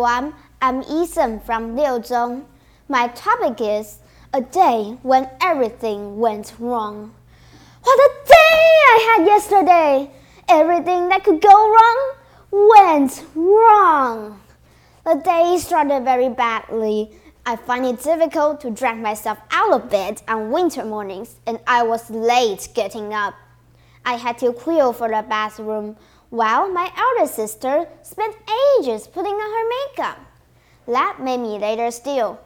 everyone, I'm Ethan from Liuzhong. My topic is a day when everything went wrong. What a day I had yesterday! Everything that could go wrong went wrong. The day started very badly. I find it difficult to drag myself out of bed on winter mornings, and I was late getting up. I had to queue for the bathroom.While my elder sister spent ages putting on her makeup. That made me later still.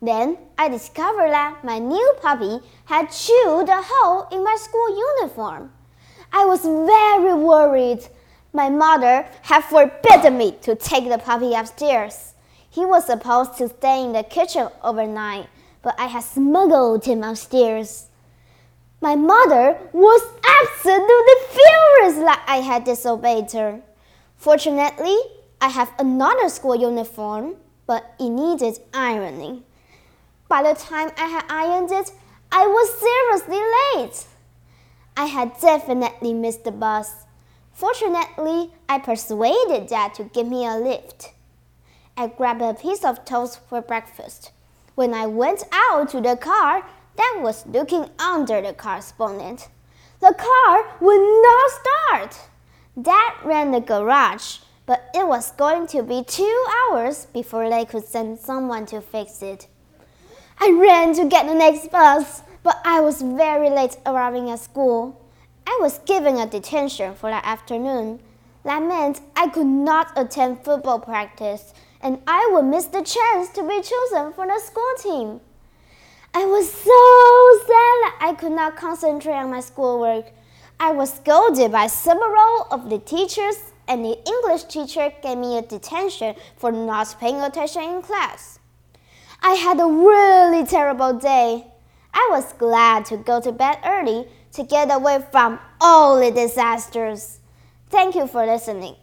Then I discovered that my new puppy had chewed a hole in my school uniform. I was very worried. My mother had forbidden me to take the puppy upstairs. He was supposed to stay in the kitchen overnight, but I had smuggled him upstairs. My mother was absolutely furious that I had disobeyed her. Fortunately, I have another school uniform, but it needed ironing. By the time I had ironed it, I was seriously late. I had definitely missed the bus. Fortunately, I persuaded Dad to give me a lift. I grabbed a piece of toast for breakfast. When I went out to the car,Dad was looking under the car's bonnet. The car would not start. Dad ran the garage, but it was going to be 2 hours before they could send someone to fix it. I ran to get the next bus, but I was very late arriving at school. I was given a detention for that afternoon. That meant I could not attend football practice, and I would miss the chance to be chosen for the school team.I was so sad that I could not concentrate on my schoolwork. I was scolded by several of the teachers, and the English teacher gave me a detention for not paying attention in class. I had a really terrible day. I was glad to go to bed early to get away from all the disasters. Thank you for listening.